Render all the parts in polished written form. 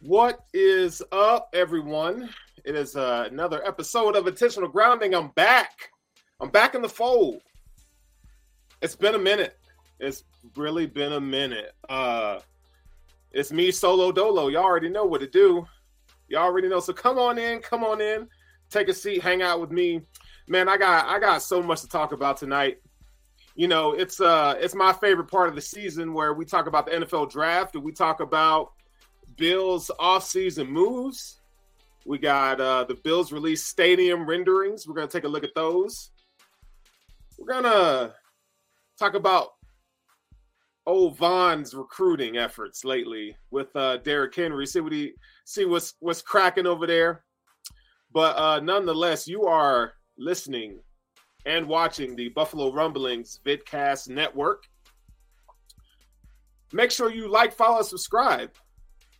What is up, everyone? It is another episode of Intentional Grounding. I'm back in the fold. It's been a minute. It's really been a minute. It's me, Solo Dolo. Y'all already know what to do. Y'all already know. So come on in, take a seat, hang out with me. Man, I got so much to talk about tonight. You know, it's my favorite part of the season where we talk about the NFL draft and we talk about Bills offseason moves. We got the Bills release stadium renderings. We're going to take a look at those. We're going to talk about old Von's recruiting efforts lately with Derrick Henry. See what's cracking over there. But nonetheless, you are listening and watching the Buffalo Rumblings Vidcast Network. Make sure you like, follow, subscribe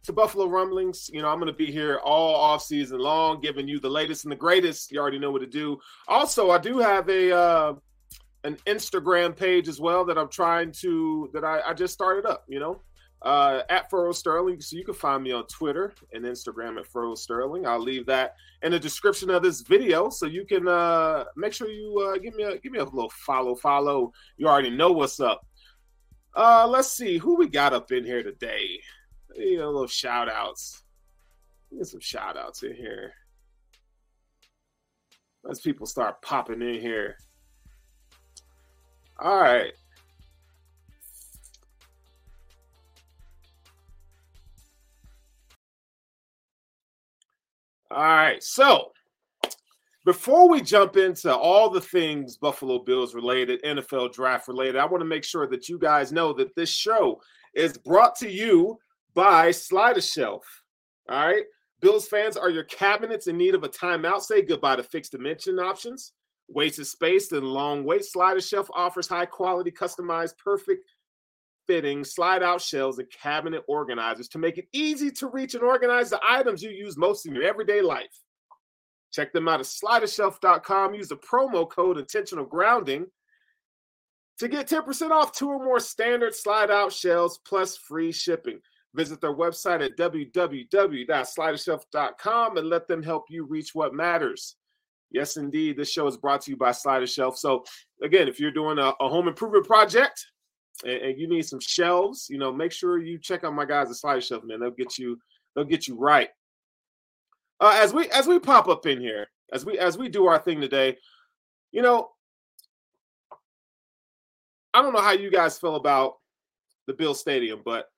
to Buffalo Rumblings. You know, I'm going to be here all off season long, giving you the latest and the greatest. You already know what to do. Also, I do have an Instagram page as well that I just started up, you know, at Furrow Sterling. So you can find me on Twitter and Instagram at Furrow Sterling. I'll leave that in the description of this video. So you can make sure you give me a little follow. You already know what's up. Let's see who we got up in here today. You know, little shout outs. Get some shout outs in here. As people start popping in here. All right. All right. So before we jump into all the things Buffalo Bills related, NFL draft related, I want to make sure that you guys know that this show is brought to you by Slider Shelf. All right. Bills fans, are your cabinets in need of a timeout? Say goodbye to fixed dimension options, wasted space, and long wait. Slider Shelf offers high quality, customized, perfect fitting slide out shelves and cabinet organizers to make it easy to reach and organize the items you use most in your everyday life. Check them out at slidershelf.com. Use the promo code Intentional Grounding to get 10% off two or more standard slide out shelves plus free shipping. Visit their website at www.slidershelf.com and let them help you reach what matters. Yes, indeed. This show is brought to you by Slider Shelf. So, again, if you're doing a home improvement project and you need some shelves, you know, make sure you check out my guys at Slider Shelf, man. They'll get you right. As we pop up in here, as we do our thing today, you know, I don't know how you guys feel about the Bills Stadium, but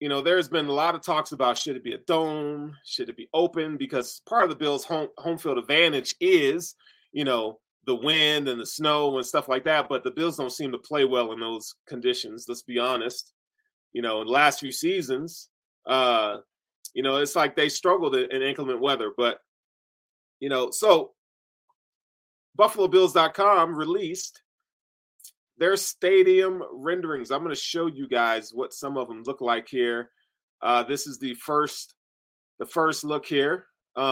you know, there's been a lot of talks about should it be a dome, should it be open, because part of the Bills' home field advantage is, you know, the wind and the snow and stuff like that. But the Bills don't seem to play well in those conditions. Let's be honest. You know, in the last few seasons, You know, it's like they struggled in inclement weather. But, you know, so BuffaloBills.com released their stadium renderings. I'm going to show you guys what some of them look like here. This is the first look here.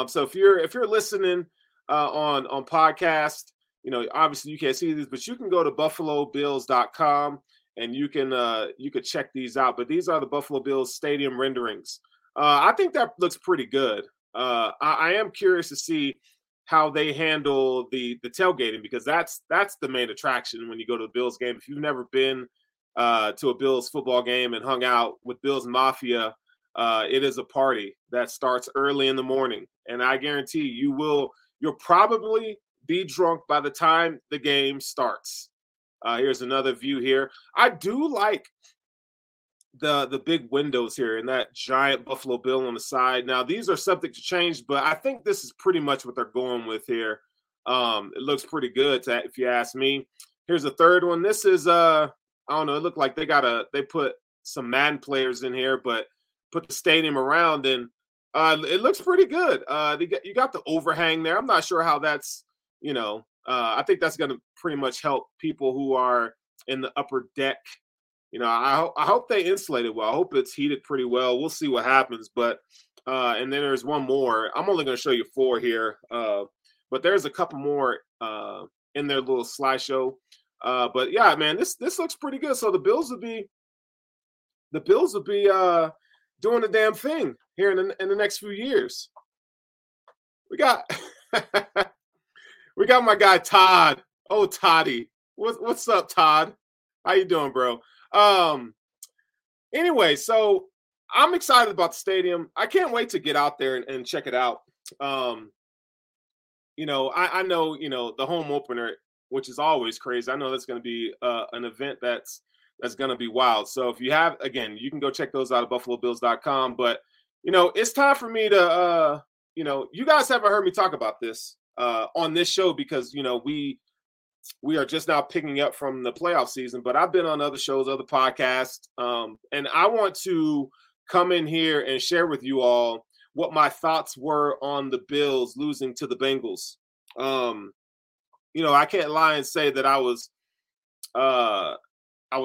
So if you're listening on podcast, you know, obviously you can't see these, but you can go to BuffaloBills.com and you could check these out. But these are the Buffalo Bills stadium renderings. I think that looks pretty good. I am curious to see how they handle the tailgating, because that's the main attraction when you go to the Bills game. If you've never been to a Bills football game and hung out with Bills Mafia, it is a party that starts early in the morning. And I guarantee you'll probably be drunk by the time the game starts. Here's another view here. I do like the big windows here and that giant Buffalo Bill on the side. Now, these are subject to change, but I think this is pretty much what they're going with here. It looks pretty good, if you ask me. Here's a third one. This is, I don't know, it looked like they put some Madden players in here, but put the stadium around, and it looks pretty good. You got the overhang there. I'm not sure how that's, you know, I think that's going to pretty much help people who are in the upper deck. You know, I hope they insulated well. I hope it's heated pretty well. We'll see what happens. But and then there's one more. I'm only going to show you four here. But there's a couple more in their little slideshow. But yeah, man, this looks pretty good. So the Bills would be doing the damn thing here in the next few years. We got my guy Todd. Oh, Toddy, what's up, Todd? How you doing, bro? Anyway, so I'm excited about the stadium. I can't wait to get out there and check it out. You know, I know, you know, the home opener, which is always crazy. I know that's going to be an event that's going to be wild. So if you have, again, you can go check those out at BuffaloBills.com. But, you know, it's time for me to, you know, you guys haven't heard me talk about this on this show because, you know, we are just now picking up from the playoff season, but I've been on other shows, other podcasts, and I want to come in here and share with you all what my thoughts were on the Bills losing to the Bengals. You know, I can't lie and say that I was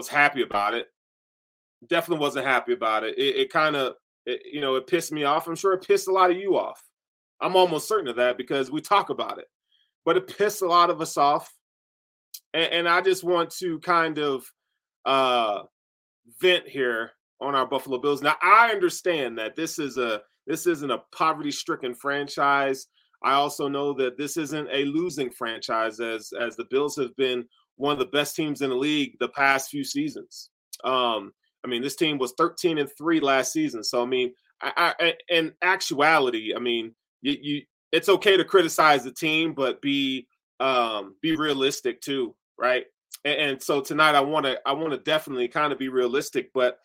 happy about it. Definitely wasn't happy about it. It kind of, you know, it pissed me off. I'm sure it pissed a lot of you off. I'm almost certain of that because we talk about it, but it pissed a lot of us off. And I just want to kind of vent here on our Buffalo Bills. Now, I understand that this isn't a poverty-stricken franchise. I also know that this isn't a losing franchise, as the Bills have been one of the best teams in the league the past few seasons. I mean, this team was 13-3 last season. So, I mean, I in actuality, I mean, you it's okay to criticize the team, but be realistic too, right? And so tonight I want to definitely kind of be realistic, but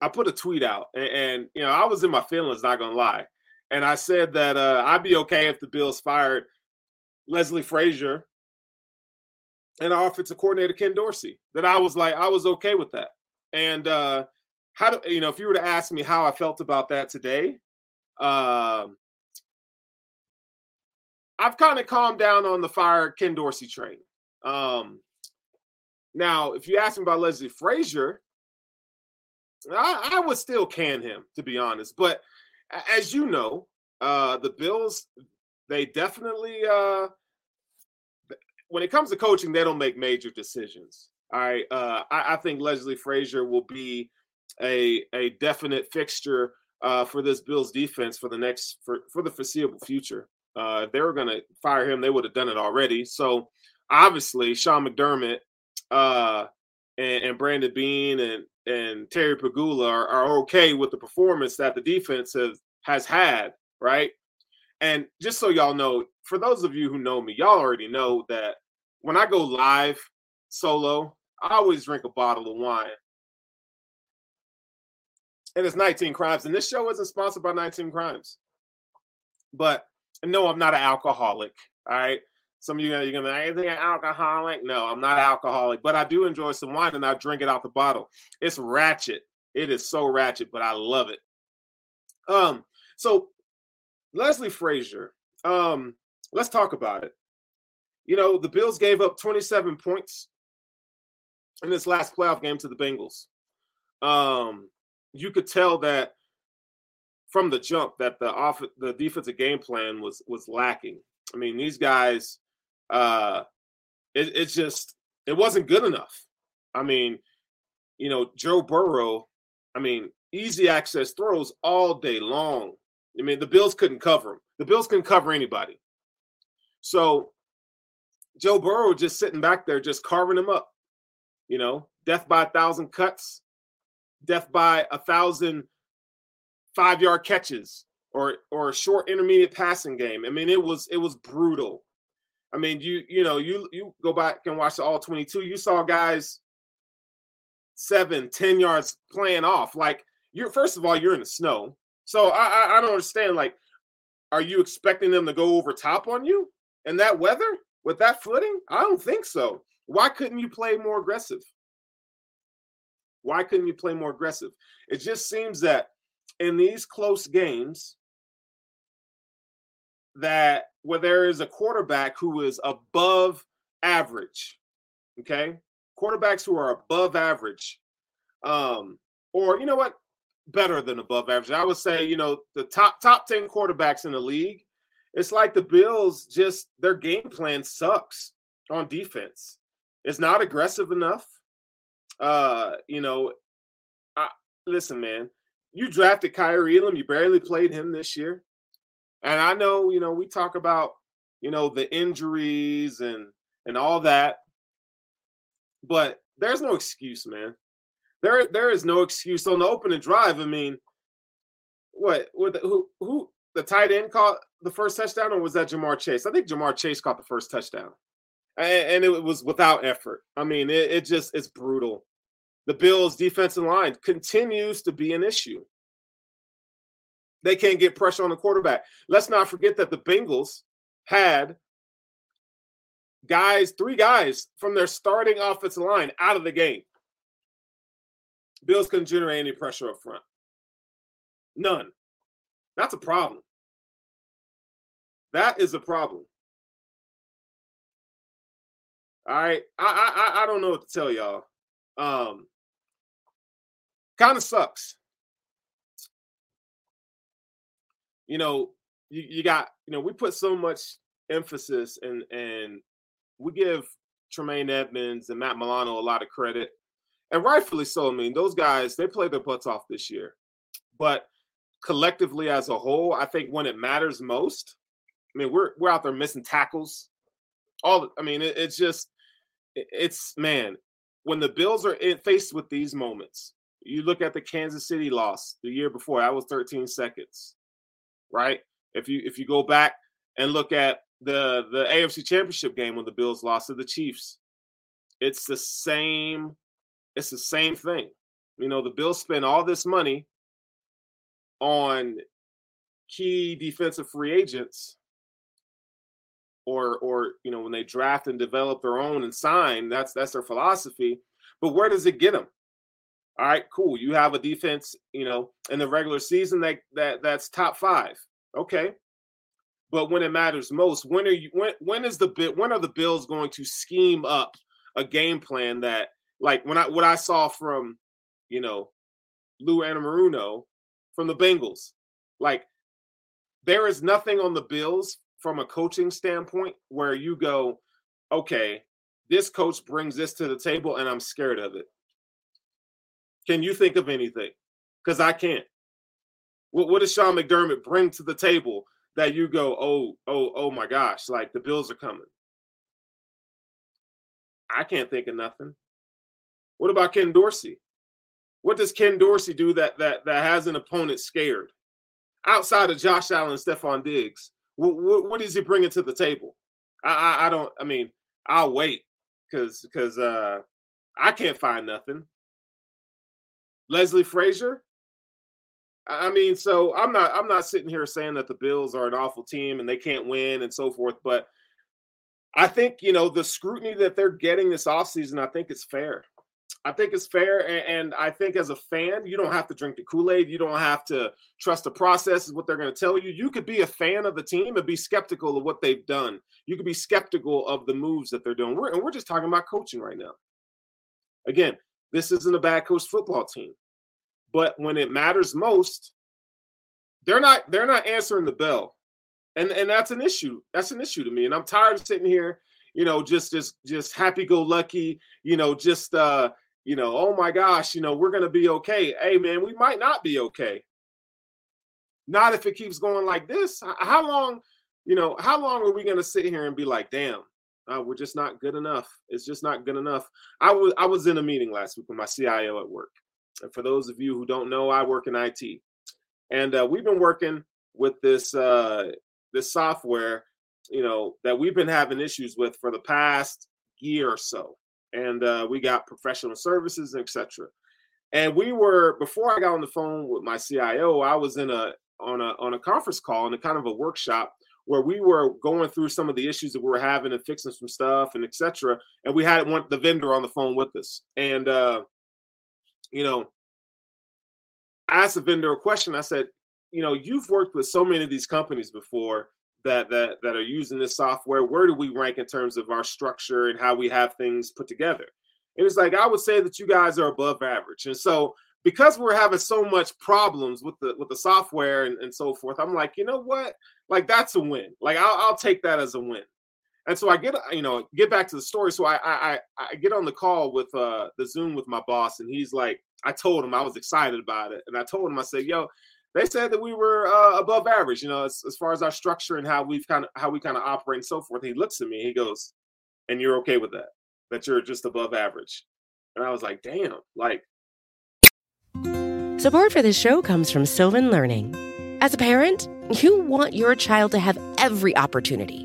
I put a tweet out and you know, I was in my feelings, not gonna lie. And I said that I'd be okay if the Bills fired Leslie Frazier and our offensive coordinator, Ken Dorsey, that I was okay with that. And how do you know, if you were to ask me how I felt about that today, I've kind of calmed down on the fire Ken Dorsey train. Now, if you ask me about Leslie Frazier, I would still can him, to be honest. But as you know, the Bills, they definitely, when it comes to coaching, they don't make major decisions. All right. I think Leslie Frazier will be a definite fixture for this Bills defense for the foreseeable future. If they were going to fire him, they would have done it already. So, obviously, Sean McDermott and Brandon Bean and Terry Pegula are okay with the performance that the defense has had, right? And just so y'all know, for those of you who know me, y'all already know that when I go live solo, I always drink a bottle of wine. And it's 19 Crimes. And this show isn't sponsored by 19 Crimes. But no, I'm not an alcoholic, all right? Some of you are going to be, is he an alcoholic? No, I'm not an alcoholic, but I do enjoy some wine, and I drink it out the bottle. It's ratchet, It is so ratchet, but I love it. So Leslie Frazier, let's talk about it. You know, the Bills gave up 27 points in this last playoff game to the Bengals. You could tell that from the jump that the defensive game plan was lacking. I mean, these guys, it wasn't good enough. I mean, you know, Joe Burrow, I mean, easy access throws all day long. I mean, the Bills couldn't cover him. The Bills couldn't cover anybody. So Joe Burrow just sitting back there, just carving him up. You know, death by 1,000 cuts, death by 1,000 5-yard catches or a short intermediate passing game. I mean, it was brutal. I mean, you go back and watch the all 22. You saw guys 7-10 yards playing off. Like, you're in the snow. So I don't understand. Like, are you expecting them to go over top on you in that weather with that footing? I don't think so. Why couldn't you play more aggressive? It just seems that in these close games that where there is a quarterback who is above average, okay? Quarterbacks who are above average or, you know what, better than above average. I would say, you know, the top 10 quarterbacks in the league, it's like the Bills just – their game plan sucks on defense. It's not aggressive enough. You know, listen, man, you drafted Kyrie Elam. You barely played him this year. And I know, you know, we talk about, you know, the injuries and all that. But there's no excuse, man. There is no excuse. On the opening drive, I mean, who the tight end caught the first touchdown, or was that Jamar Chase? I think Jamar Chase caught the first touchdown. And it was without effort. I mean, it's brutal. The Bills' defensive line continues to be an issue. They can't get pressure on the quarterback. Let's not forget that the Bengals had three guys from their starting offensive line out of the game. Bills couldn't generate any pressure up front. None. That's a problem. That is a problem. All right. I don't know what to tell y'all. Kind of sucks. You know, you got, you know, we put so much emphasis and we give Tremaine Edmunds and Matt Milano a lot of credit. And rightfully so. I mean, those guys, they played their butts off this year. But collectively as a whole, I think when it matters most, I mean, we're out there missing tackles. Man, when the Bills are faced with these moments, you look at the Kansas City loss the year before, that was 13 seconds, right? If you go back and look at the AFC Championship game when the Bills lost to the Chiefs, it's the same thing. You know, the Bills spend all this money on key defensive free agents. Or you know, when they draft and develop their own and sign, that's their philosophy. But where does it get them? All right, cool. You have a defense, you know, in the regular season that's top five. Okay, but when it matters most, when are the Bills going to scheme up a game plan that, like what I saw from, you know, Lou Anarumo from the Bengals, like there is nothing on the Bills from a coaching standpoint where you go, okay, this coach brings this to the table and I'm scared of it. Can you think of anything? Because I can't. What does Sean McDermott bring to the table that you go, oh my gosh, like the Bills are coming? I can't think of nothing. What about Ken Dorsey? What does Ken Dorsey do that has an opponent scared? Outside of Josh Allen and Stephon Diggs, what is he bringing to the table? I don't. I mean, I'll wait because I can't find nothing. Leslie Frazier. I mean, so I'm not sitting here saying that the Bills are an awful team and they can't win and so forth. But I think, you know, the scrutiny that they're getting this offseason, I think it's fair. I think it's fair, and I think as a fan, you don't have to drink the Kool-Aid. You don't have to trust the process is what they're going to tell you. You could be a fan of the team and be skeptical of what they've done. You could be skeptical of the moves that they're doing. We're just talking about coaching right now. Again, this isn't a bad coach football team, but when it matters most, they're not answering the bell, and that's an issue. That's an issue to me, and I'm tired of sitting here, you know, just happy-go-lucky, you know, you know, oh my gosh, you know, we're going to be okay. Hey, man, we might not be okay. Not if it keeps going like this. How long are we going to sit here and be like, damn, we're just not good enough. It's just not good enough. I was in a meeting last week with my CIO at work. And for those of you who don't know, I work in IT. And we've been working with this software, you know, that we've been having issues with for the past year or so. And we got professional services, et cetera. And we were, before I got on the phone with my CIO, I was on a conference call and a kind of a workshop where we were going through some of the issues that we were having and fixing some stuff and et cetera. And we had the vendor on the phone with us. And, you know, I asked the vendor a question. I said, you know, you've worked with so many of these companies before that are using this software. Where do we rank in terms of our structure and how we have things put together? It was like, I would say that you guys are above average. And so because we're having so much problems with the software and so forth, I'm like, you know what? Like, that's a win. Like, I'll take that as a win. And so I get back to the story. So I get on the call with the Zoom with my boss, and he's like, I told him I was excited about it. And I told him, I said, yo, they said that we were above average, you know, as far as our structure and how we kind of operate and so forth. And he looks at me, he goes, and you're okay with that? That you're just above average? And I was like, damn, like. Support for this show comes from Sylvan Learning. As a parent, you want your child to have every opportunity,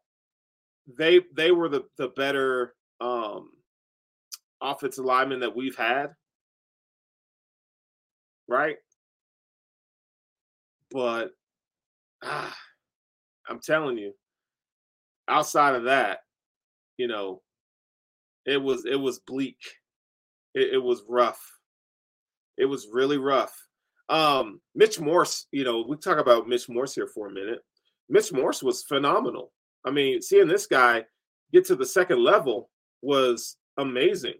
they were the better offensive linemen that we've had, right? But I'm telling you, outside of that, you know, it was bleak. It was rough. It was really rough. Mitch Morse, you know, we talk about Mitch Morse here for a minute. Mitch Morse was phenomenal. I mean, seeing this guy get to the second level was amazing.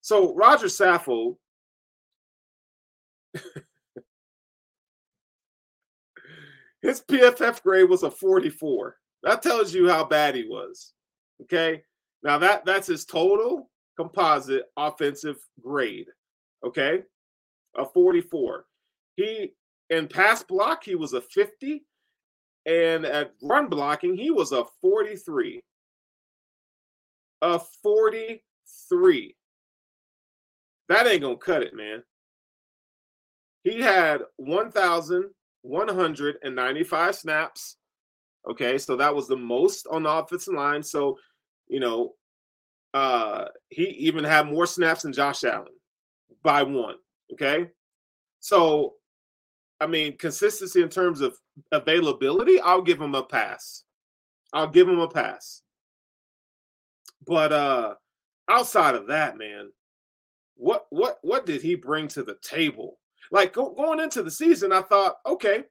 So Roger Saffold, his PFF grade was a 44. That tells you how bad he was. Okay. Now that's his total composite offensive grade. Okay. A 44. In pass block, he was a 50, and at run blocking, he was a 43. A 43. That ain't going to cut it, man. He had 1,195 snaps. Okay, so that was the most on the offensive line. So, you know, he even had more snaps than Josh Allen by 1. Okay? So, I mean, consistency in terms of availability, I'll give him a pass. But outside of that, man, what did he bring to the table? Like, going into the season, I thought, okay,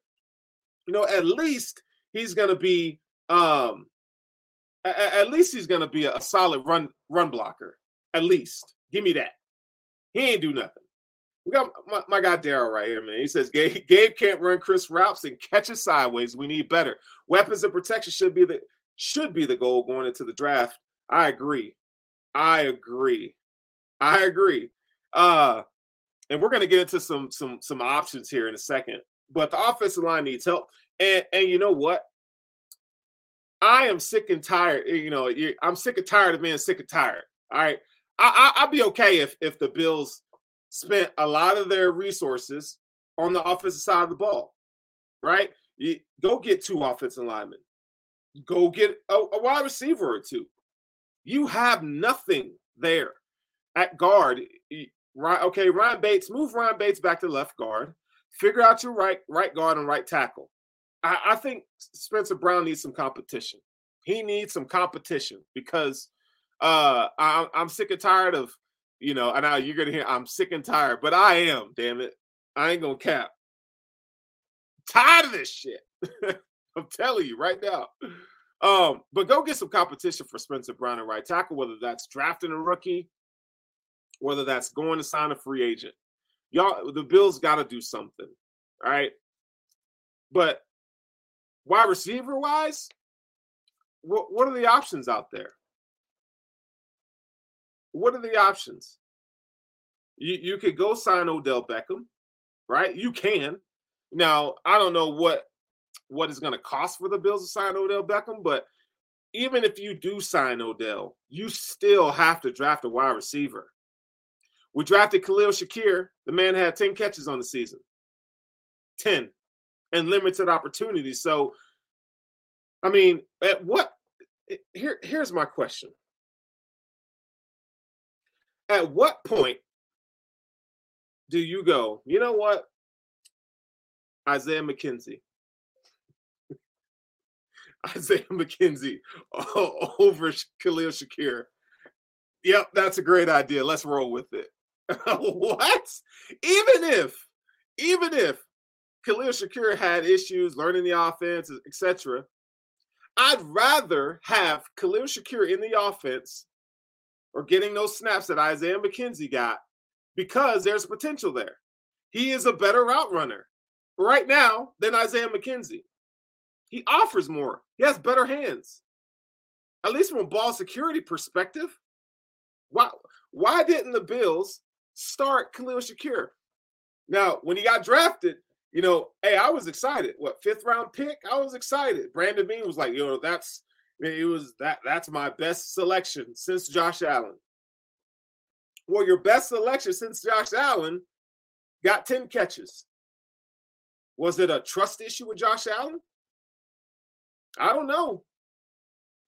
you know, at least he's going to be a solid run blocker. At least. Give me that. He ain't do nothing. We got my guy Darryl right here, man. He says, Gabe can't run Chris routes and catch it sideways. We need better. Weapons and protection should be the goal going into the draft. I agree. And we're going to get into some options here in a second. But the offensive line needs help. And you know what? I am sick and tired. You know, I'm sick and tired of being sick and tired. All right. I'd be okay if the Bills spent a lot of their resources on the offensive side of the ball, right? You go get two offensive linemen. Go get a wide receiver or two. You have nothing there at guard. Okay, Ryan Bates, move Ryan Bates back to left guard. Figure out your right guard and right tackle. I think Spencer Brown needs some competition. He needs some competition because I'm sick and tired of, you know, and now you're going to hear I'm sick and tired, but I am, damn it. I ain't going to cap. Tired of this shit. I'm telling you right now. But go get some competition for Spencer Brown and right tackle, whether that's drafting a rookie, whether that's going to sign a free agent. Y'all, the Bills got to do something, all right? But wide receiver-wise, what are the options out there? What are the options? You could go sign Odell Beckham, right? You can. Now, I don't know what it's going to cost for the Bills to sign Odell Beckham, but even if you do sign Odell, you still have to draft a wide receiver. We drafted Khalil Shakir. The man had 10 catches on the season. 10. And limited opportunities. So, I mean, at what – here's my question. At what point do you go, you know what, Isaiah McKenzie? Isaiah McKenzie over Khalil Shakir. Yep, that's a great idea. Let's roll with it. What? Even if Khalil Shakir had issues learning the offense, etc., I'd rather have Khalil Shakir in the offense or getting those snaps that Isaiah McKenzie got because there's potential there. He is a better route runner right now than Isaiah McKenzie. He offers more. He has better hands, at least from a ball security perspective. Why didn't the Bills start Khalil Shakir? Now, when he got drafted, you know, hey, I was excited. What, 5th round pick? I was excited. Brandon Bean was like, yo, that's my best selection since Josh Allen. Well, your best selection since Josh Allen got 10 catches. Was it a trust issue with Josh Allen? I don't know.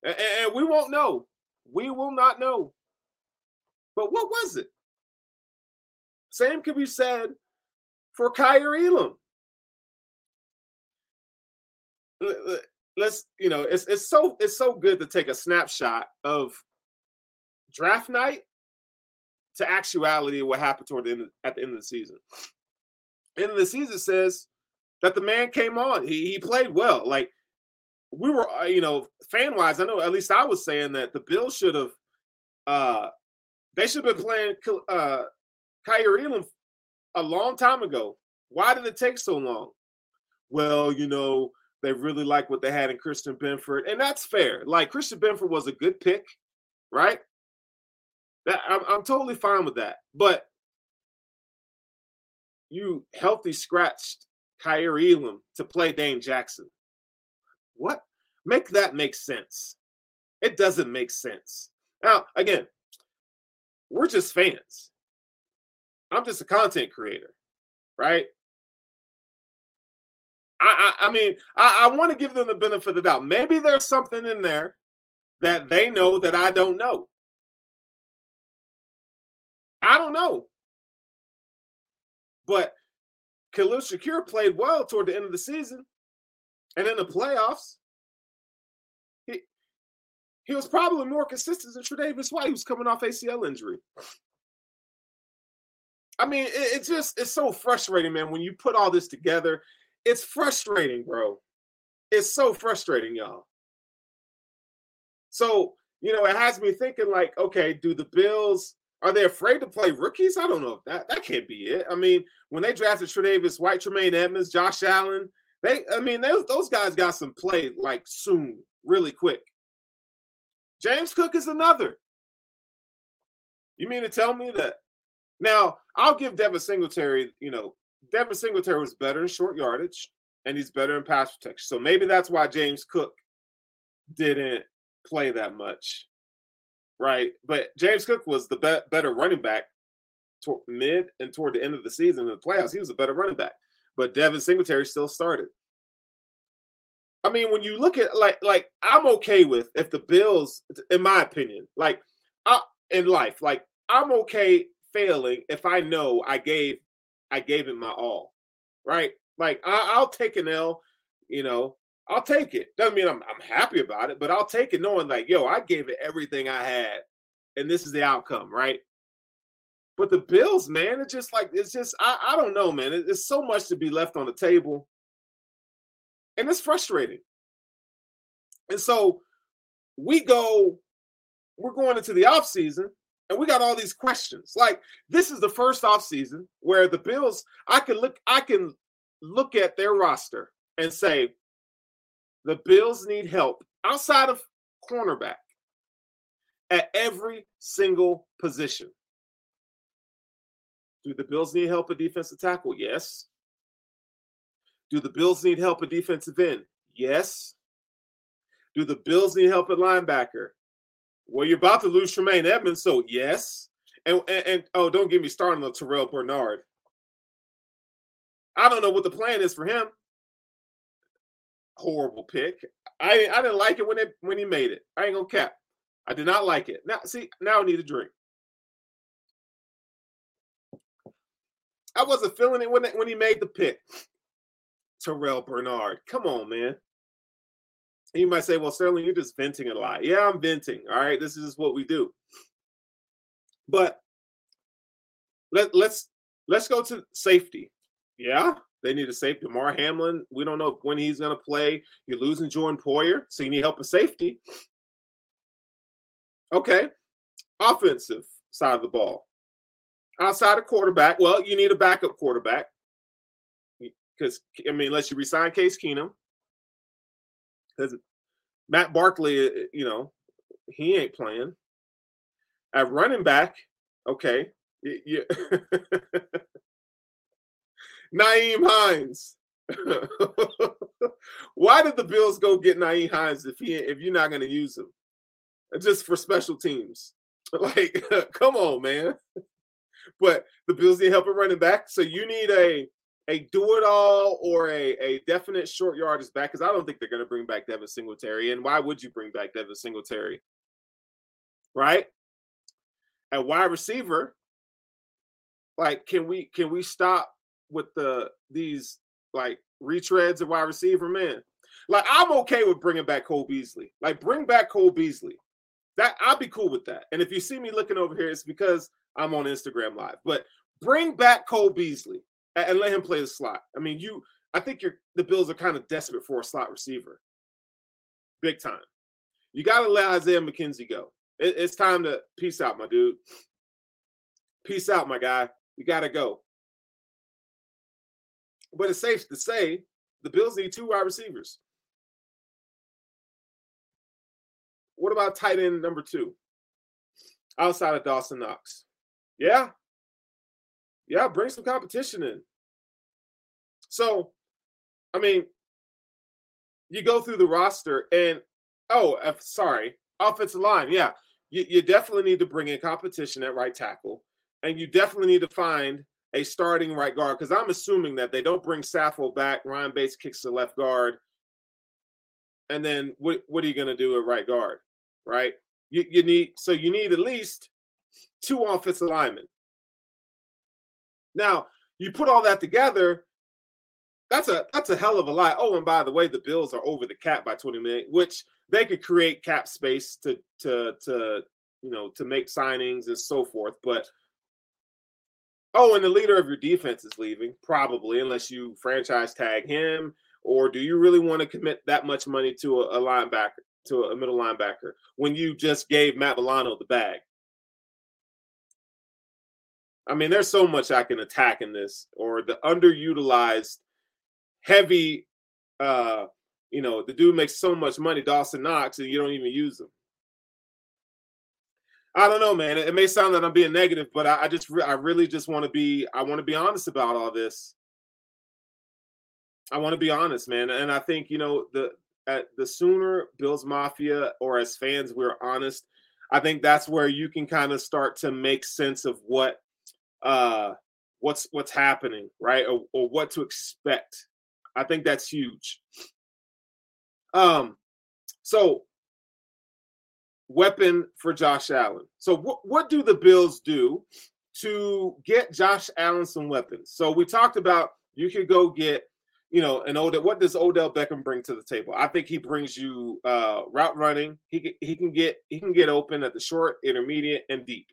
And we won't know. We will not know. But what was it? Same could be said for Kyrie Elam. Let's, you know, it's so good to take a snapshot of draft night to actuality of what happened toward at the end of the season. End of the season says that the man came on. He played well. Like we were, you know, fan wise. I know at least I was saying that the Bills should have. They should have been playing Kyrie Elam a long time ago. Why did it take so long? Well, you know, they really like what they had in Christian Benford, and that's fair. Like, Christian Benford was a good pick, right? I'm totally fine with that. But you healthy scratched Kyrie Elam to play Dane Jackson. What? Make that make sense. It doesn't make sense. Now, again, we're just fans. I'm just a content creator, right? I mean, I want to give them the benefit of the doubt. Maybe there's something in there that they know that I don't know. I don't know. But Khalil Shakir played well toward the end of the season. And in the playoffs, he was probably more consistent than Tre'Davious White, who's coming off ACL injury. I mean, it's so frustrating, man, when you put all this together. It's frustrating, bro. It's so frustrating, y'all. So, you know, it has me thinking like, okay, do the Bills Are they afraid to play rookies? I don't know. That can't be it. I mean, when they drafted Tre'Davious White, Tremaine Edmunds, Josh Allen, those guys got some play like soon, really quick. James Cook is another. You mean to tell me that? Now, I'll give Devin Singletary, Devin Singletary was better in short yardage, and he's better in pass protection. So maybe that's why James Cook didn't play that much, right? But James Cook was the better running back mid and toward the end of the season in the playoffs. He was a better running back. But Devin Singletary still started. I mean, when you look at like I'm okay with if the Bills, in my opinion, I'm okay failing if I know I gave it my all, right? Like I'll take an L, I'll take it. Doesn't mean I'm happy about it, but I'll take it knowing like, yo, I gave it everything I had, and this is the outcome, right? But the Bills, man, it's just I don't know, man. It's so much to be left on the table, and it's frustrating. And so we're going into the offseason, and we got all these questions. Like, this is the first offseason where the Bills, I can look at their roster and say, the Bills need help outside of cornerback at every single position. Do the Bills need help at defensive tackle? Yes. Do the Bills need help at defensive end? Yes. Do the Bills need help at linebacker? Well, you're about to lose Tremaine Edmunds, so yes. And oh, don't get me started on Terrell Bernard. I don't know what the plan is for him. Horrible pick. I didn't like it when he made it. I ain't gonna cap. I did not like it. Now I need a drink. I wasn't feeling it when he made the pick. Terrell Bernard. Come on, man. And you might say, well, Sterling, you're just venting a lot. Yeah, I'm venting. All right, this is what we do. But let's go to safety. Yeah, they need a safety. Damar Hamlin, we don't know when he's going to play. You're losing Jordan Poyer, so you need help with safety. Okay, offensive side of the ball. Outside of quarterback, well, you need a backup quarterback. Because, unless you resign Case Keenum. Because Matt Barkley, he ain't playing. At running back, okay. Yeah. Nyheim Hines. Why did the Bills go get Nyheim Hines if you're not going to use him? Just for special teams. Like, come on, man. But the Bills need help at running back. So you need a do-it-all or a definite short yardage back, because I don't think they're going to bring back Devin Singletary. And why would you bring back Devin Singletary? Right? At wide receiver, like, can we stop with these like retreads of wide receiver, man? Like, I'm okay with bringing back Cole Beasley. Like, bring back Cole Beasley. That I'll be cool with that. And if you see me looking over here, it's because I'm on Instagram Live. But bring back Cole Beasley and let him play the slot. I mean, the Bills are kind of desperate for a slot receiver. Big time. You got to let Isaiah McKenzie go. It's time to peace out, my dude. Peace out, my guy. You got to go. But it's safe to say the Bills need two wide receivers. What about tight end number 2? Outside of Dawson Knox. Yeah. Yeah, bring some competition in. So, you go through the roster and, offensive line. Yeah, you definitely need to bring in competition at right tackle, and you definitely need to find a starting right guard, because I'm assuming that they don't bring Saffo back, Ryan Bates kicks the left guard, and then what are you going to do at right guard, right? You need at least 2 offensive linemen. Now, you put all that together, that's a hell of a lot. Oh, and by the way, the Bills are over the cap by $20 million, which they could create cap space to make signings and so forth. But and the leader of your defense is leaving, probably, unless you franchise tag him. Or do you really want to commit that much money to a linebacker, to a middle linebacker, when you just gave Matt Milano the bag? I mean, there's so much I can attack in this, or the underutilized heavy, the dude makes so much money, Dawson Knox, and you don't even use him. I don't know, man. It may sound that I'm being negative, but I really just want to be honest about all this. I want to be honest, man. And I think, the sooner Bills Mafia, or as fans, we're honest, I think that's where you can kind of start to make sense of what's happening, right? Or what to expect. I think that's huge. So weapon for Josh Allen. So what do the Bills do to get Josh Allen some weapons? So we talked about, you could go get, what does Odell Beckham bring to the table? I think he brings you route running. He can get open at the short, intermediate, and deep.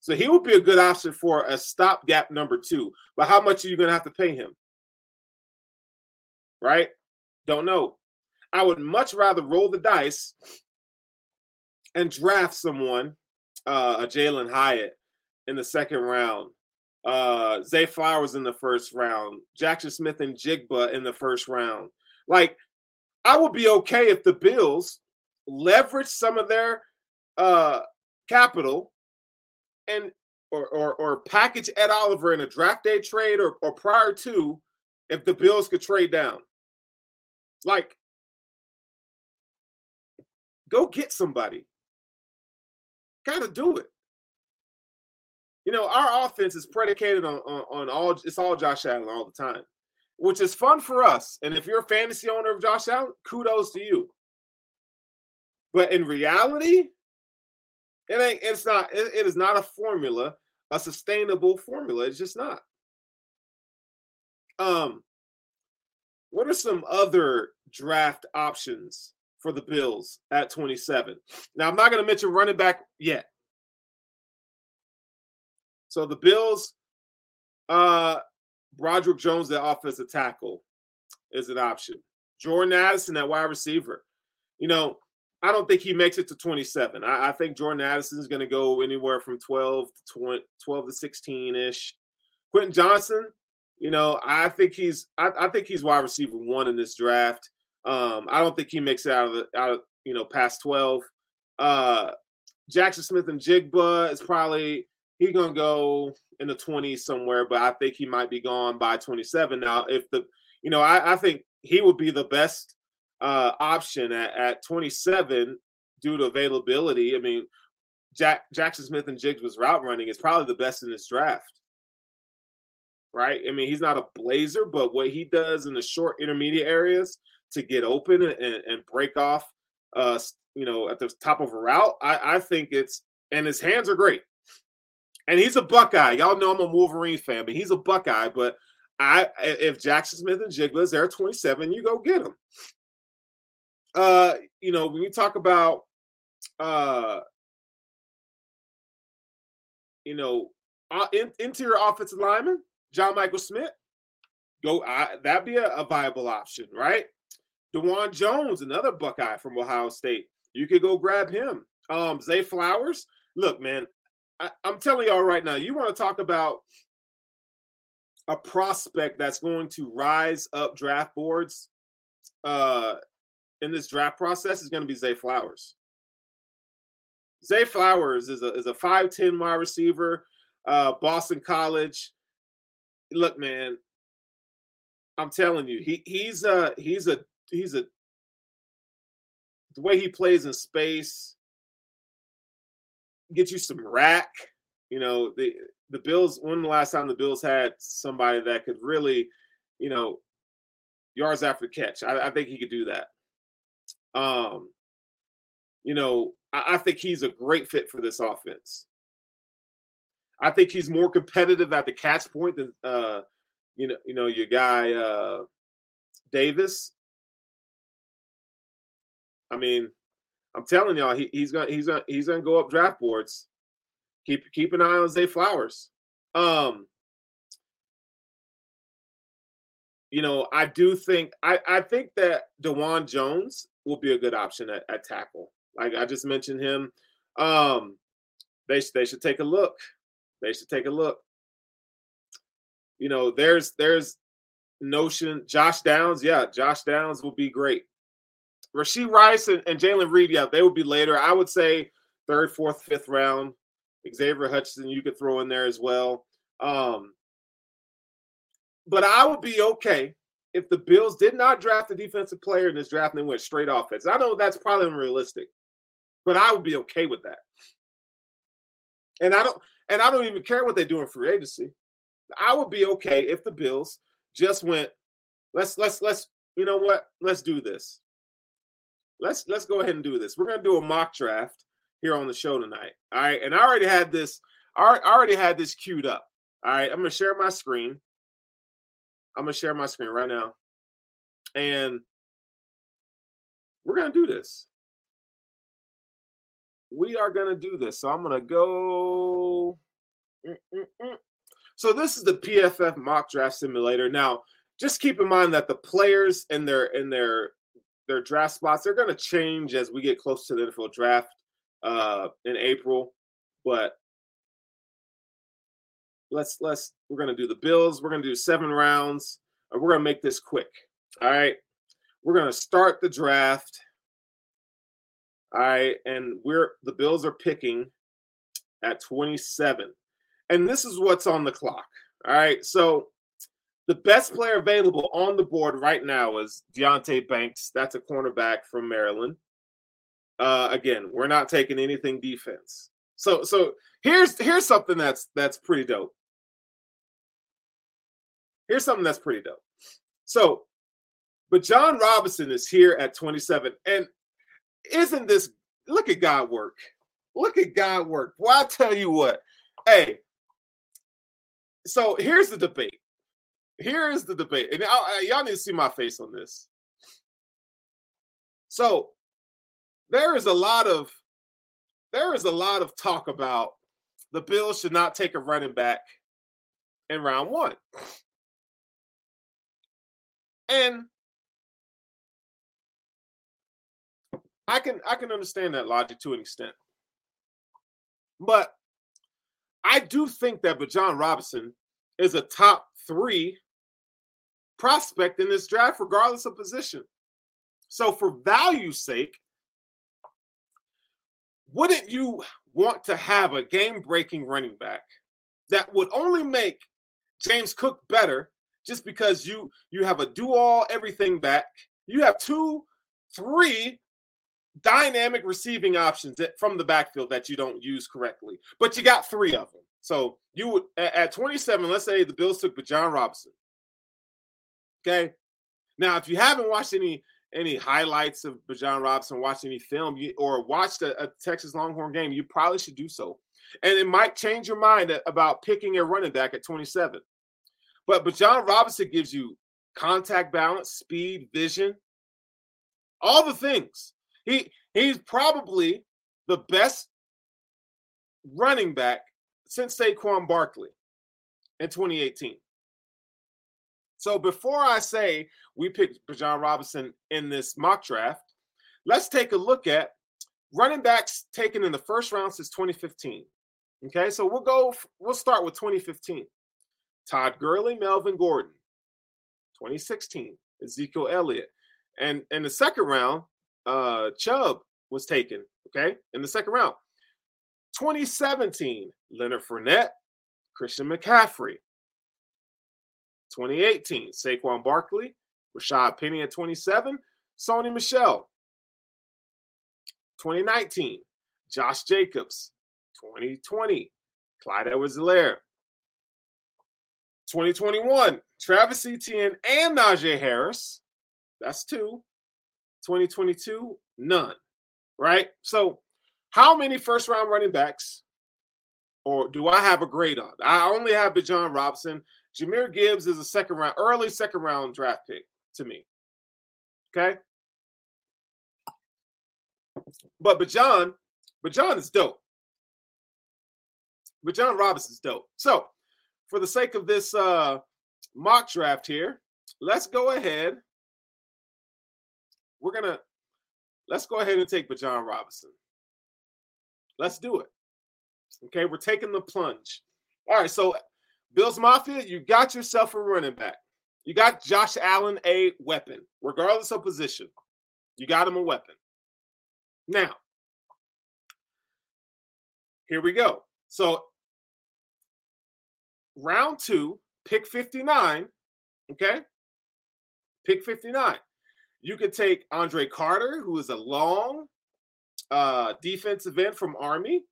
So he would be a good option for a stopgap number two. But how much are you going to have to pay him? Right? Don't know. I would much rather roll the dice and draft someone, a Jalen Hyatt in the second round, Zay Flowers in the first round, Jackson Smith and Jigba in the first round. Like, I would be okay if the Bills leverage some of their capital and or package Ed Oliver in a draft day trade or prior to, if the Bills could trade down. Like, go get somebody. Got to do it. Our offense is predicated on all, it's all Josh Allen all the time, which is fun for us. And if you're a fantasy owner of Josh Allen, kudos to you. But in reality, it is not a formula, a sustainable formula. It's just not. What are some other draft options for the Bills at 27? Now, I'm not going to mention running back yet. So the Bills, Broderick Jones, the offensive tackle, is an option. Jordan Addison, that wide receiver. I don't think he makes it to 27. I think Jordan Addison is going to go anywhere from 12 to 16-ish. Quentin Johnson, I think he's wide receiver one in this draft. I don't think he makes it out of past 12. Jackson Smith and Jigba is probably, he's going to go in the 20s somewhere, but I think he might be gone by 27. Now, I think he would be the best option at 27 due to availability. I mean, Jackson Smith and Jigba's route running is probably the best in this draft, right? I mean, he's not a blazer, but what he does in the short, intermediate areas to get open and break off, at the top of a route, I think it's – and his hands are great. And he's a Buckeye. Y'all know I'm a Wolverine fan, but he's a Buckeye. But if Jackson Smith and Jigba is there at 27, you go get him. When you talk about, interior offensive lineman, John Michael Smith, that'd be a viable option, right? DeJuan Jones, another Buckeye from Ohio State. You could go grab him. Zay Flowers. Look, man. I'm telling y'all right now, you want to talk about a prospect that's going to rise up draft boards in this draft process, is going to be Zay Flowers. Zay Flowers is a 5'10" wide receiver, Boston College. Look, man, I'm telling you, he's the way he plays in space. Get you some rack. The Bills, when the last time the Bills had somebody that could really, yards after catch, I think he could do that. I think he's a great fit for this offense. I think he's more competitive at the catch point than, your guy Davis. I mean, I'm telling y'all, he's gonna go up draft boards. Keep an eye on Zay Flowers. I do think I think that DeJuan Jones will be a good option at tackle. Like I just mentioned him. They should take a look. you know, there's notion. Josh Downs, yeah, Josh Downs will be great. Rashee Rice and Jalen Reed, yeah, they will be later. I would say third, fourth, fifth round. Xavier Hutchinson, you could throw in there as well. But I would be okay if the Bills did not draft a defensive player in this draft and they went straight offense. I know that's probably unrealistic, but I would be okay with that. And I don't even care what they do in free agency. I would be okay if the Bills just went, let's you know what? Let's do this. Let's go ahead and do this. We're going to do a mock draft here on the show tonight. All right. And I already had this queued up. All right. I'm going to share my screen right now. And we're going to do this. We are going to do this. So I'm going to go. So this is the PFF mock draft simulator. Now, just keep in mind that the players and their draft spots, they're going to change as we get close to the NFL draft in April. But we're going to do the Bills. We're going to do 7 rounds, and we're going to make this quick. All right. We're going to start the draft. All right, and the Bills are picking at 27. And this is what's on the clock. All right, so the best player available on the board right now is Deonte Banks. That's a cornerback from Maryland. Again, we're not taking anything defense. So here's something that's pretty dope. Here's something that's pretty dope. So, but Bijan Robinson is here at 27, and isn't this – look at God work. Look at God work. Well, I tell you what. Hey, so here's the debate. Here is the debate. And y'all need to see my face on this. So there is a lot of talk about the Bills should not take a running back in round one. And – I can understand that logic to an extent. But I do think that Bijan Robinson is a top 3 prospect in this draft, regardless of position. So for value's sake, wouldn't you want to have a game-breaking running back that would only make James Cook better just because you have a do-all everything back? You have 2, 3 dynamic receiving options from the backfield that you don't use correctly, but you got 3 of them. So you would at 27, let's say the Bills took Bijan Robinson. Okay. Now, if you haven't watched any highlights of Bijan Robinson, watched any film or watched a Texas Longhorn game, you probably should do so. And it might change your mind about picking a running back at 27, but Bijan Robinson gives you contact balance, speed, vision, all the things. He's probably the best running back since Saquon Barkley in 2018. So before I say we picked Bijan Robinson in this mock draft, let's take a look at running backs taken in the first round since 2015. Okay, so we'll start with 2015. Todd Gurley, Melvin Gordon. 2016, Ezekiel Elliott. And in the second round, Chubb was taken, okay, in the second round. 2017, Leonard Fournette, Christian McCaffrey. 2018, Saquon Barkley, Rashad Penny at 27, Sony Michel. 2019, Josh Jacobs. 2020, Clyde Edwards-Helaire. 2021, Travis Etienne and Najee Harris. That's 2. 2022, none, right? So how many first-round running backs or do I have a grade on? I only have Bijan Robinson. Jahmyr Gibbs is a early second-round draft pick to me, okay? But Bijan is dope. Bijan Robinson is dope. So for the sake of this mock draft here, let's go ahead. Let's go ahead and take Bijan Robinson. Let's do it. Okay, we're taking the plunge. All right, so Bills Mafia, you got yourself a running back. You got Josh Allen a weapon, regardless of position. You got him a weapon. Now, here we go. So round two, pick 59, okay? Pick 59. You could take Andre Carter, who is a long defensive end from Army.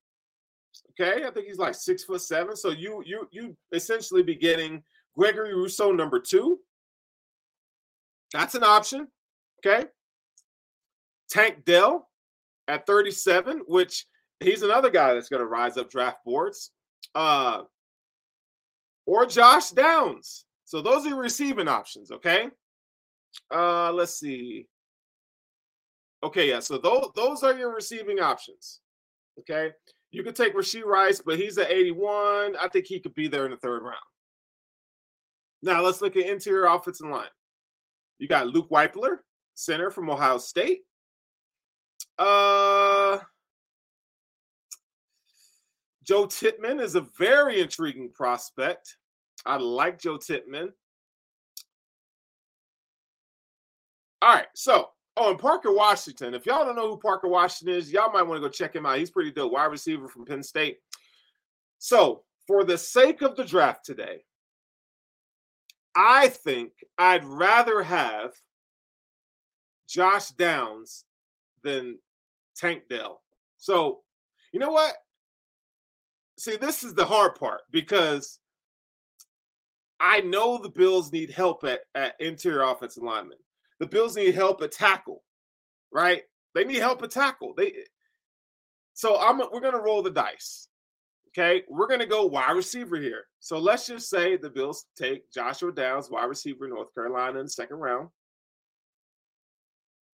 Okay, I think he's like 6'7". So you essentially be getting Gregory Rousseau number 2. That's an option. Okay. Tank Dell at 37, which he's another guy that's going to rise up draft boards. Or Josh Downs. So those are your receiving options. Okay. Let's see. Okay, yeah. So those are your receiving options. Okay. You could take Rashee Rice, but he's at 81. I think he could be there in the third round. Now let's look at interior offensive line. You got Luke Weipler, center from Ohio State. Joe Tittman is a very intriguing prospect. I like Joe Tittman. All right, so and Parker Washington. If y'all don't know who Parker Washington is, y'all might want to go check him out. He's pretty dope, wide receiver from Penn State. So for the sake of the draft today, I think I'd rather have Josh Downs than Tank Dell. So you know what? See, this is the hard part because I know the Bills need help at interior offensive linemen. The Bills need help at tackle, right? They need help at tackle. We're going to roll the dice, okay? We're going to go wide receiver here. So let's just say the Bills take Joshua Downs, wide receiver, North Carolina, in the second round.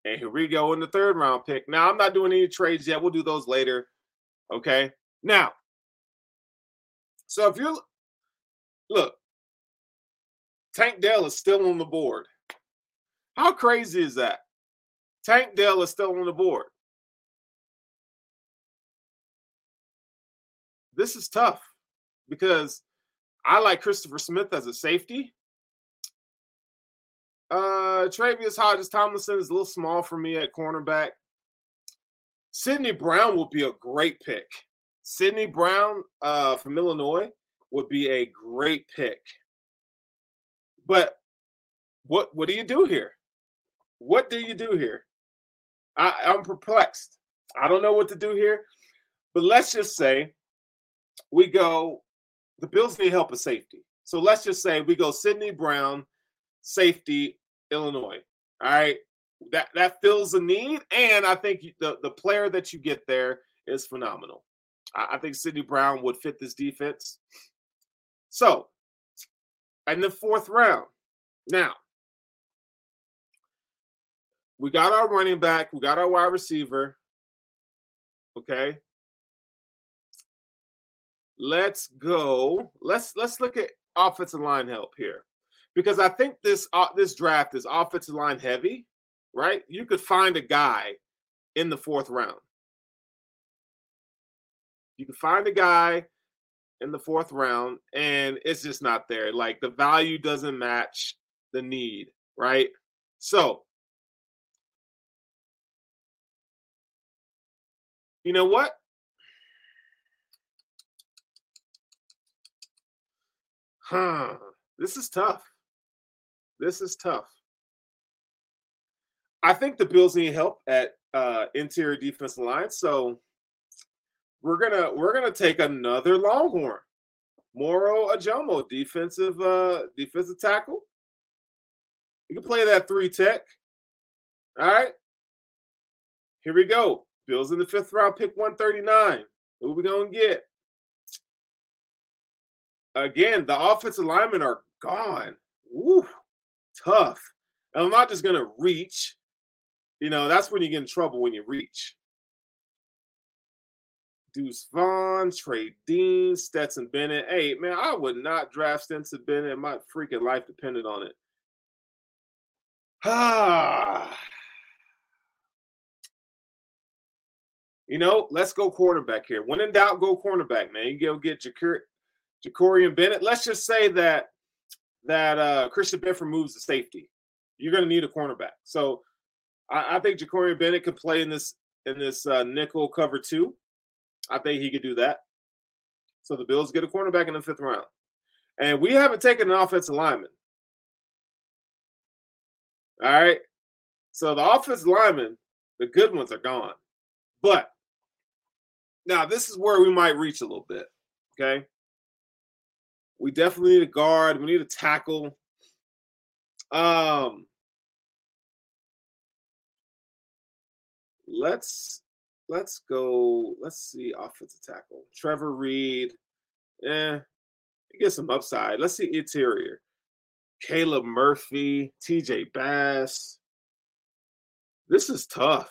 And here we go in the third round pick. Now, I'm not doing any trades yet. We'll do those later, okay? Now, so if you're – look, Tank Dell is still on the board. How crazy is that? Tank Dell is still on the board. This is tough because I like Christopher Smith as a safety. Travius Hodges-Tomlinson is a little small for me at cornerback. Sydney Brown would be a great pick. Sydney Brown from Illinois would be a great pick. But what do you do here? What do you do here? I'm perplexed. I don't know what to do here. But let's just say we go – the Bills need help with safety. So let's just say we go Sydney Brown, safety, Illinois. All right? That fills the need, and I think the player that you get there is phenomenal. I think Sydney Brown would fit this defense. So, in the fourth round, now, we got our running back. We got our wide receiver. Okay. Let's go. Let's look at offensive line help here, because I think this draft is offensive line heavy, right? You could find a guy in the fourth round. You can find a guy in the fourth round, and it's just not there. Like the value doesn't match the need, right? So. You know what? This is tough. This is tough. I think the Bills need help at interior defensive line, so we're gonna take another Longhorn, Moro Ajomo, defensive tackle. You can play that 3-tech. All right, here we go. Bills in the fifth round, pick 139. Who are we going to get? Again, the offensive linemen are gone. Woo, tough. And I'm not just going to reach. You know, that's when you get in trouble when you reach. Deuce Vaughn, Trey Dean, Stetson Bennett. Hey, man, I would not draft Stetson Bennett. My freaking life depended on it. You know, let's go cornerback here. When in doubt, go cornerback, man. You go get Ja'Cory Bennett. Let's just say that Christian Benford moves to safety. You're going to need a cornerback. So I think Ja'Cory Bennett could play in this nickel cover two. I think he could do that. So the Bills get a cornerback in the fifth round. And we haven't taken an offensive lineman. All right. So the offensive linemen, the good ones are gone. But now this is where we might reach a little bit. Okay. We definitely need a guard. We need a tackle. Let's go. Let's see. Offensive tackle. Trevor Reed. Get some upside. Let's see interior. Caleb Murphy, TJ Bass. This is tough.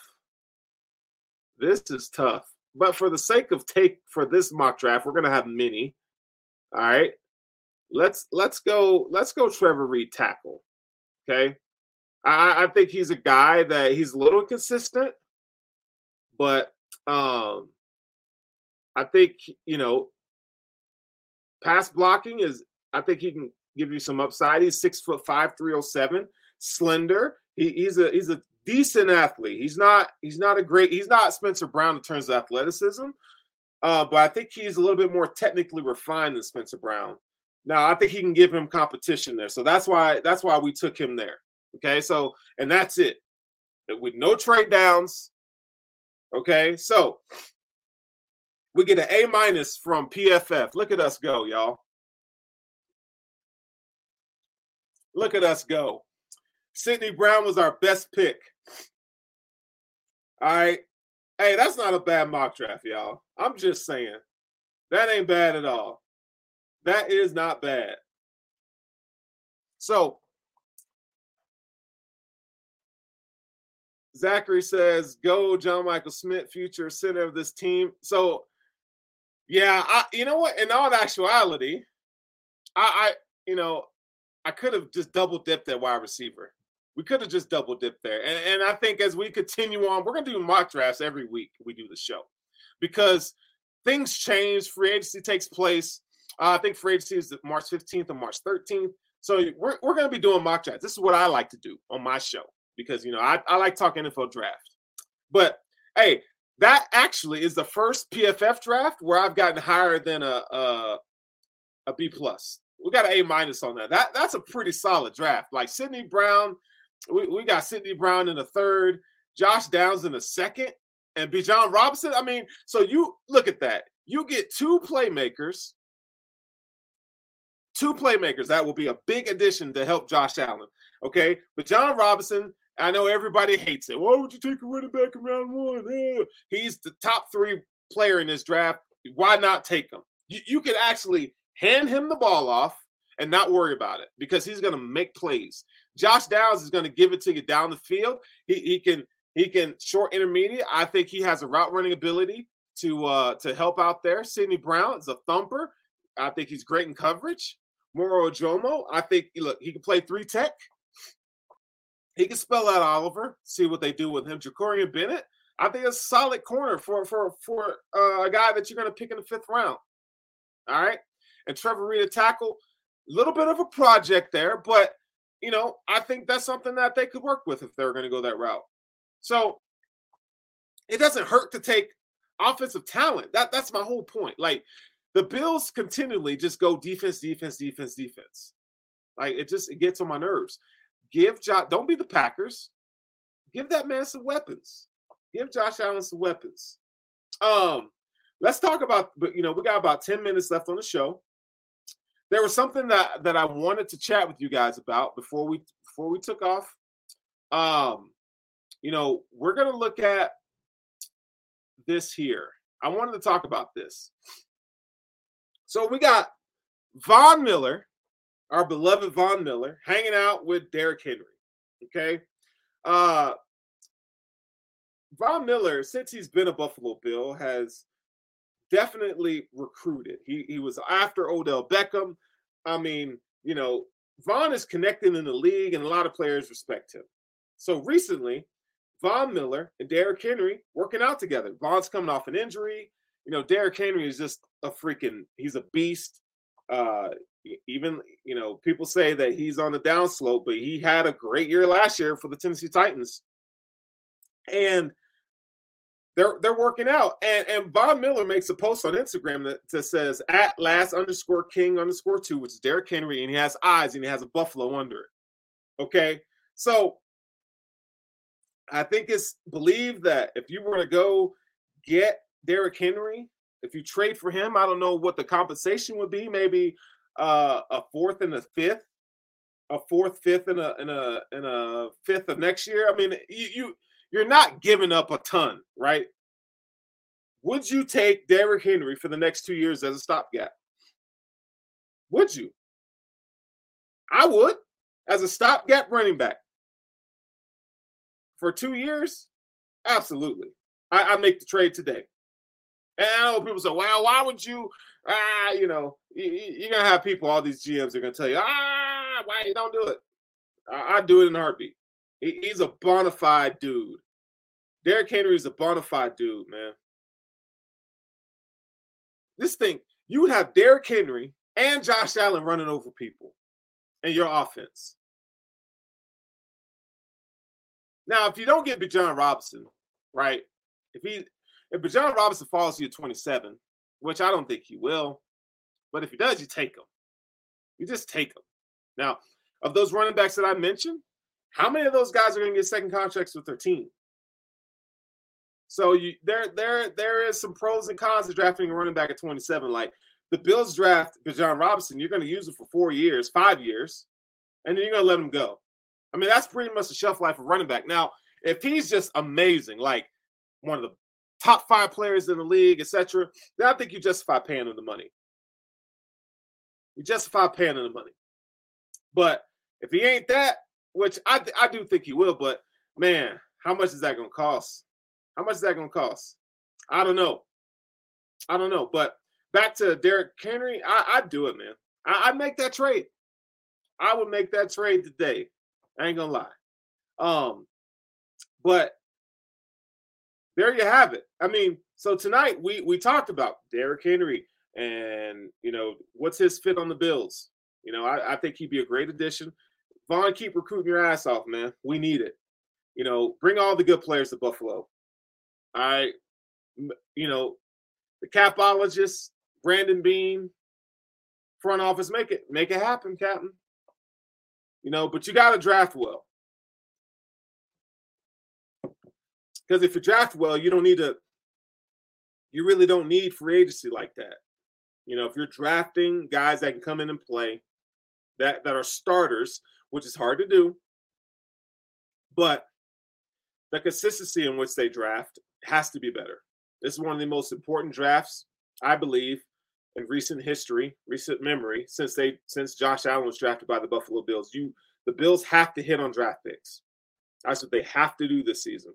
But for the sake of for this mock draft, we're going to have many. All right. Let's go Trevor Reed tackle. Okay. I think he's a guy that he's a little inconsistent, but I think, pass blocking I think he can give you some upside. He's 6'5", 307, slender. He's a decent athlete. He's not Spencer Brown in terms of athleticism, but I think he's a little bit more technically refined than Spencer Brown. Now I think he can give him competition there, so that's why we took him there. Okay, so and that's it with no trade downs. Okay, so. We get an A- from PFF. Look at us go, y'all. Look at us go. Sydney Brown was our best pick. All right. Hey, that's not a bad mock draft, y'all. I'm just saying. That ain't bad at all. That is not bad. So, Zachary says, go John Michael Smith, future center of this team. So, yeah, you know what? In all actuality, I could have just double dipped that wide receiver. We could have just double dipped there. And I think as we continue on, we're going to do mock drafts every week we do the show because things change. Free agency takes place. I think free agency is March 15th and March 13th. So we're going to be doing mock drafts. This is what I like to do on my show because, I like talking NFL draft. But, hey, that actually is the first PFF draft where I've gotten higher than a B+. We got an A- on that. That's a pretty solid draft. Like Sydney Brown, we got Sydney Brown in the third, Josh Downs in the second, and Bijan Robinson. I mean, so you look at that. You get two playmakers. That will be a big addition to help Josh Allen, okay? Bijan Robinson, I know everybody hates it. Why would you take a running back in round one? He's the top three player in this draft. Why not take him? You could actually hand him the ball off and not worry about it because he's going to make plays. Josh Downs is going to give it to you down the field. He can short intermediate. I think he has a route running ability to help out there. Sydney Brown is a thumper. I think he's great in coverage. Moro Ojomo, I think he can play three tech. He can spell out Oliver, see what they do with him. Ja'Cory Bennett, I think it's a solid corner for a guy that you're going to pick in the fifth round. All right? And Trevor Reed, a tackle, a little bit of a project there, but, I think that's something that they could work with if they're going to go that route. So it doesn't hurt to take offensive talent. That's my whole point. Like, the Bills continually just go defense. Like, it gets on my nerves. Don't be the Packers. Give that man some weapons. Give Josh Allen some weapons. Let's talk about, we got about 10 minutes left on the show. There was something that I wanted to chat with you guys about before we took off. We're going to look at this here. I wanted to talk about this. So we got Von Miller, our beloved Von Miller, hanging out with Derrick Henry, okay? Von Miller, since he's been a Buffalo Bill, has definitely recruited. He was after Odell Beckham. I mean, Von is connected in the league, and a lot of players respect him. So recently, Von Miller and Derrick Henry working out together. Von's coming off an injury. Derrick Henry is just a freaking – he's a beast. Even, you know, people say that he's on the downslope, but he had a great year last year for the Tennessee Titans. And they're working out. And Bob Miller makes a post on Instagram that says @last_king_2, which is Derrick Henry, and he has eyes and he has a buffalo under it. Okay. So I think it's believed that if you were to go get Derrick Henry, if you trade for him, I don't know what the compensation would be, maybe a fourth and a fifth, and a fifth of next year. I mean, you're not giving up a ton, right? Would you take Derrick Henry for the next 2 years as a stopgap? Would you? I would, as a stopgap running back. For 2 years, absolutely. I make the trade today. And I know people say, well, why would you, you're going to have people, all these GMs are going to tell you, why you don't do it? I do it in a heartbeat. He's a bona fide dude. Derrick Henry is a bona fide dude, man. This thing, you have Derrick Henry and Josh Allen running over people in your offense. Now, if you don't get Bijan Robinson, right, if Bijan Robinson falls to you at 27, which I don't think he will, but if he does, you take him. You just take him. Now, of those running backs that I mentioned, how many of those guys are going to get second contracts with their team? So there is some pros and cons of drafting a running back at 27. Like the Bills draft Bijan Robinson, you're going to use him for 4 years, 5 years, and then you're going to let him go. I mean, that's pretty much the shelf life of running back. Now, if he's just amazing, like one of the top five players in the league, etc., then I think you justify paying him the money. You justify paying him the money. But if he ain't that, which I do think he will, but, man, how much is that going to cost? How much is that going to cost? I don't know. But back to Derrick Henry, I'd do it, man. I'd make that trade. I would make that trade today. I ain't going to lie. But there you have it. I mean, so tonight we talked about Derrick Henry and, what's his fit on the Bills. I think he'd be a great addition. Vaughn, keep recruiting your ass off, man. We need it. Bring all the good players to Buffalo. All right. The capologist, Brandon Bean, front office, make it happen, Captain. But you got to draft well. Because if you draft well, you really don't need free agency like that. If you're drafting guys that can come in and play, that are starters, which is hard to do, but the consistency in which they draft has to be better. This is one of the most important drafts, I believe, in recent memory, since Josh Allen was drafted by the Buffalo Bills. The Bills have to hit on draft picks. That's what they have to do this season.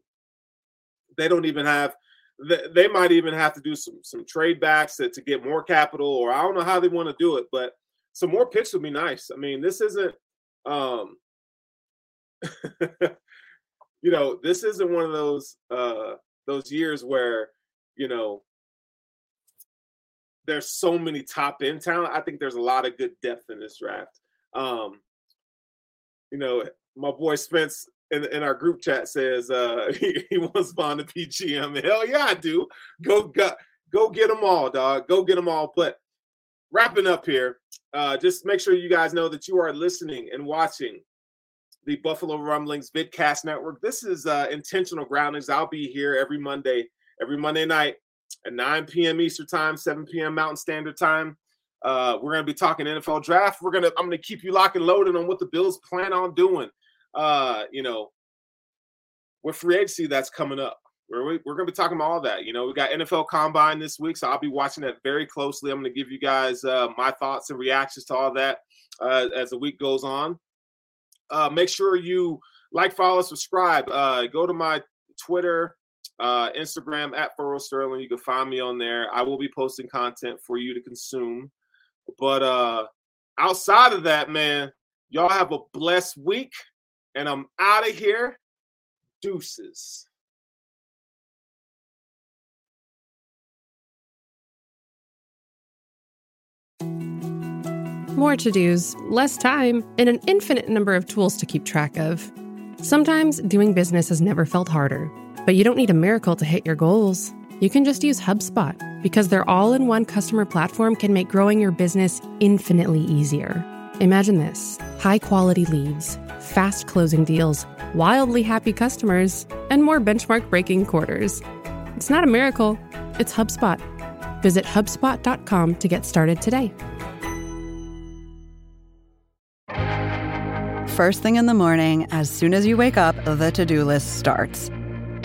They don't even have – they might even have to do some trade backs to get more capital, or I don't know how they want to do it, but some more picks would be nice. I mean, this isn't one of those years where, there's so many top-end talent. I think there's a lot of good depth in this draft. My boy Spence – in our group chat says he wants Vaughn to be GM. Hell yeah, I do. Go get them all, dog. Go get them all. But wrapping up here, just make sure you guys know that you are listening and watching the Buffalo Rumblings Vidcast Network. This is Intentional Groundings. I'll be here every Monday night at 9 p.m. Eastern Time, 7 p.m. Mountain Standard Time. We're gonna be talking NFL draft. I'm gonna keep you locked and loaded on what the Bills plan on doing. With free agency that's coming up, we're going to be talking about all that. We got NFL Combine this week, so I'll be watching that very closely. I'm going to give you guys my thoughts and reactions to all that as the week goes on. Make sure you like, follow, subscribe. Go to my Twitter, Instagram @FurrowSterling. You can find me on there. I will be posting content for you to consume. But outside of that, man, y'all have a blessed week. And I'm out of here. Deuces. more to-dos, less time, and an infinite number of tools to keep track of. Sometimes doing business has never felt harder, but you don't need a miracle to hit your goals. You can just use HubSpot, because their all-in-one customer platform can make growing your business infinitely easier. Imagine this: high-quality leads, fast closing deals, wildly happy customers, and more benchmark-breaking quarters. It's not a miracle, it's HubSpot. Visit HubSpot.com to get started today. First thing in the morning, as soon as you wake up, the to-do list starts.